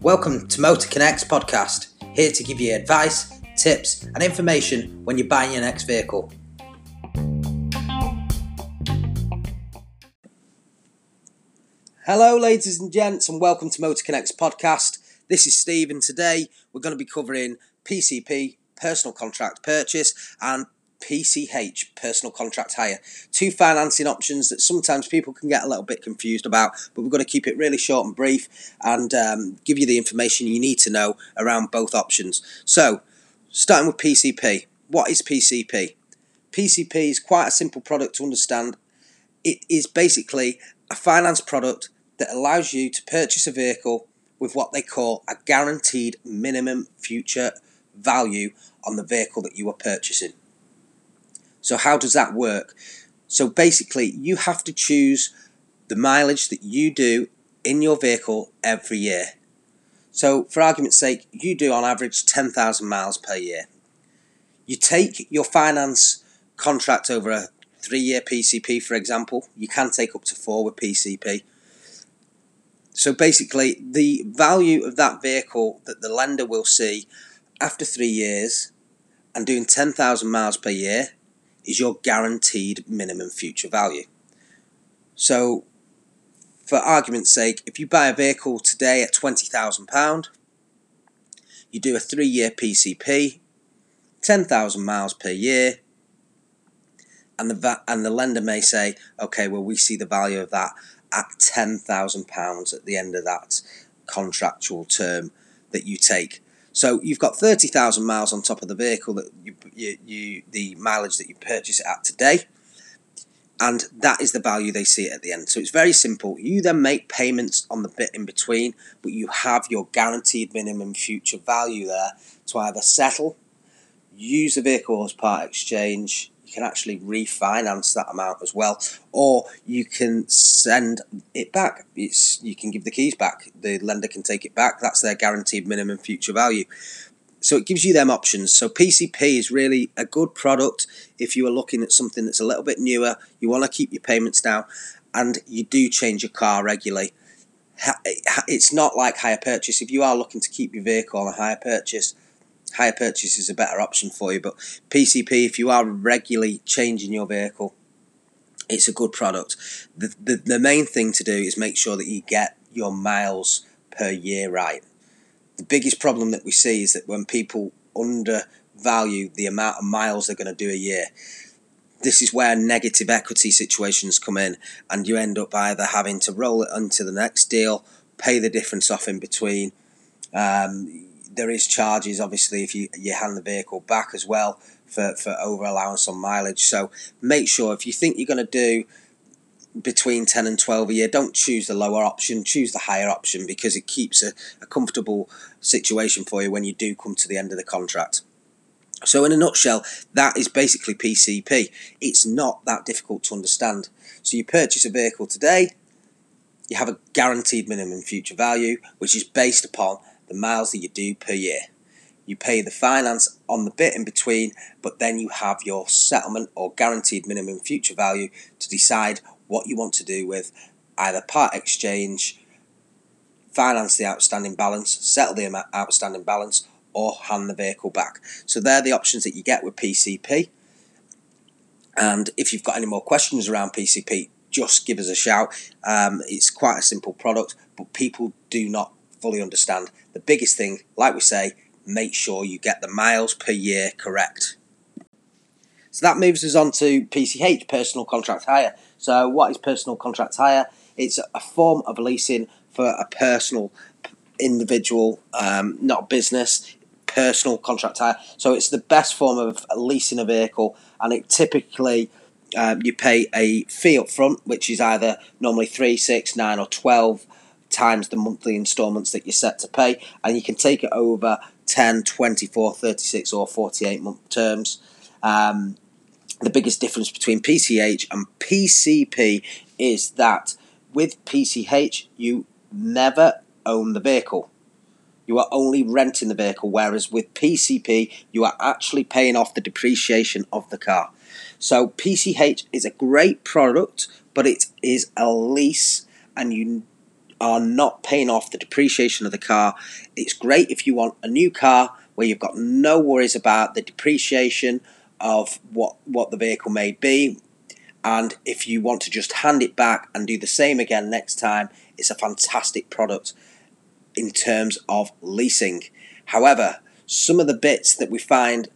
Welcome to Motor Connect's podcast, here to give you advice, tips and information when you're buying your next vehicle. Hello ladies and gents, and welcome to Motor Connect's podcast. This is Steve, and today we're going to be covering PCP, Personal Contract Purchase, and PCH, Personal Contract Hire. Two financing options that sometimes people can get a little bit confused about, but we're going to keep it really short and brief and give you the information you need to know around both options. So, starting with PCP. What is PCP? PCP is quite a simple product to understand. It is basically a finance product that allows you to purchase a vehicle with what they call a guaranteed minimum future value on the vehicle that you are purchasing. So how does that work? So basically, you have to choose the mileage that you do in your vehicle every year. So for argument's sake, you do on average 10,000 miles per year. You take your finance contract over a 3-year PCP, for example. You can take up to 4 with PCP. So basically, the value of that vehicle that the lender will see after 3 years and doing 10,000 miles per year is your guaranteed minimum future value. So, for argument's sake, if you buy a vehicle today at £20,000, you do a 3-year PCP, 10,000 miles per year, and the lender may say, okay, well, we see the value of that at £10,000 at the end of that contractual term that you take. So you've got 30,000 miles on top of the vehicle, that the mileage that you purchase it at today, and that is the value they see it at the end. So it's very simple. You then make payments on the bit in between, but you have your guaranteed minimum future value there to either settle, use the vehicle as part exchange, you can actually refinance that amount as well, or you can send it back. You can give the keys back. The lender can take it back. That's their guaranteed minimum future value. So it gives you them options. So PCP is really a good product if you are looking at something that's a little bit newer, you want to keep your payments down, and you do change your car regularly. It's not like hire purchase. If you are looking to keep your vehicle on a hire purchase is a better option for you, but PCP, if you are regularly changing your vehicle, it's a good product. The main thing to do is make sure that you get your miles per year right. The biggest problem that we see is that when people undervalue the amount of miles they're going to do a year, this is where negative equity situations come in, and you end up either having to roll it onto the next deal, pay the difference off in between. There is charges, obviously, if you hand the vehicle back as well for over allowance on mileage. So make sure if you think you're going to do between 10 and 12 a year, don't choose the lower option, choose the higher option, because it keeps a comfortable situation for you when you do come to the end of the contract. So in a nutshell, that is basically PCP. It's not that difficult to understand. So you purchase a vehicle today, you have a guaranteed minimum future value, which is based upon the miles that you do per year. You pay the finance on the bit in between, but then you have your settlement or guaranteed minimum future value to decide what you want to do with either part exchange, finance the outstanding balance, settle the outstanding balance, or hand the vehicle back. So they're the options that you get with PCP. And if you've got any more questions around PCP, just give us a shout. It's quite a simple product, but people do not fully understand. The biggest thing, like we say, make sure you get the miles per year correct. So that moves us on to PCH, Personal Contract Hire. So what is Personal Contract Hire? It's a form of leasing for a personal individual, not business, personal contract hire. So it's the best form of leasing a vehicle, and it typically you pay a fee up front, which is either normally 3, 6, 9 or 12 times the monthly installments that you're set to pay, and you can take it over 10, 24, 36 or 48 month terms. The biggest difference between PCH and PCP is that with PCH you never own the vehicle. You are only renting the vehicle, whereas with PCP you are actually paying off the depreciation of the car. So PCH is a great product, but it is a lease and you are not paying off the depreciation of the car. It's great if you want a new car where you've got no worries about the depreciation of what the vehicle may be. And if you want to just hand it back and do the same again next time, it's a fantastic product in terms of leasing. However, some of the bits that we find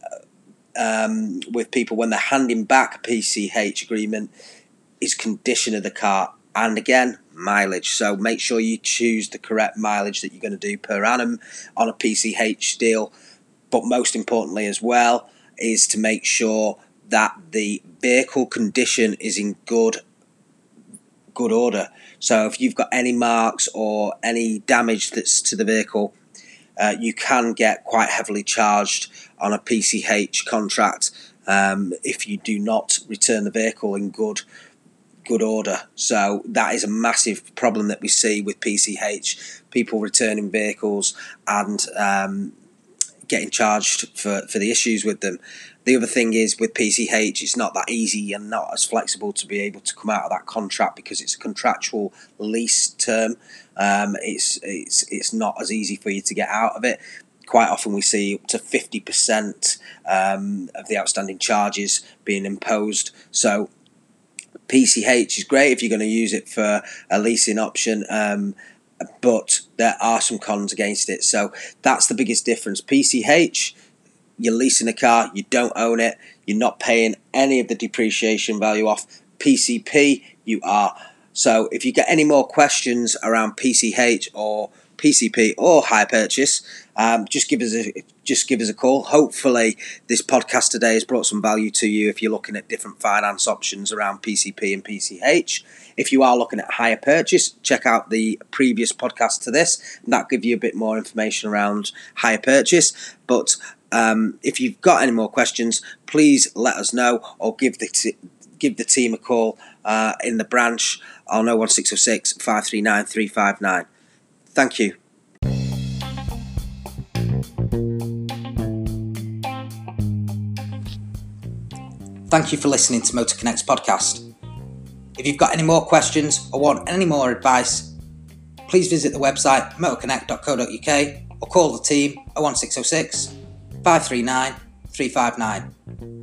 with people when they're handing back a PCH agreement is condition of the car and, again, mileage. So make sure you choose the correct mileage that you're going to do per annum on a PCH deal. But most importantly as well is to make sure that the vehicle condition is in good order. So if you've got any marks or any damage that's to the vehicle, you can get quite heavily charged on a PCH contract if you do not return the vehicle in good order. So that is a massive problem that we see with PCH, people returning vehicles and getting charged for the issues with them. The other thing is with PCH, it's not that easy and not as flexible to be able to come out of that contract because it's a contractual lease term. It's not as easy for you to get out of it. Quite often we see up to 50% of the outstanding charges being imposed. So PCH is great if you're going to use it for a leasing option, but there are some cons against it. So that's the biggest difference. PCH, you're leasing a car, you don't own it, you're not paying any of the depreciation value off. PCP, you are. So if you get any more questions around PCH or PCP or hire purchase, just give us a call. Hopefully this podcast today has brought some value to you if you're looking at different finance options around PCP and PCH. If you are looking at hire purchase, check out the previous podcast to this, and that'll give you a bit more information around hire purchase. But if you've got any more questions, please let us know or give the team a call in the branch on 01606 539 359. Thank you. Thank you for listening to Motor Connect's podcast. If you've got any more questions or want any more advice, please visit the website motorconnect.co.uk or call the team 01606 539 359.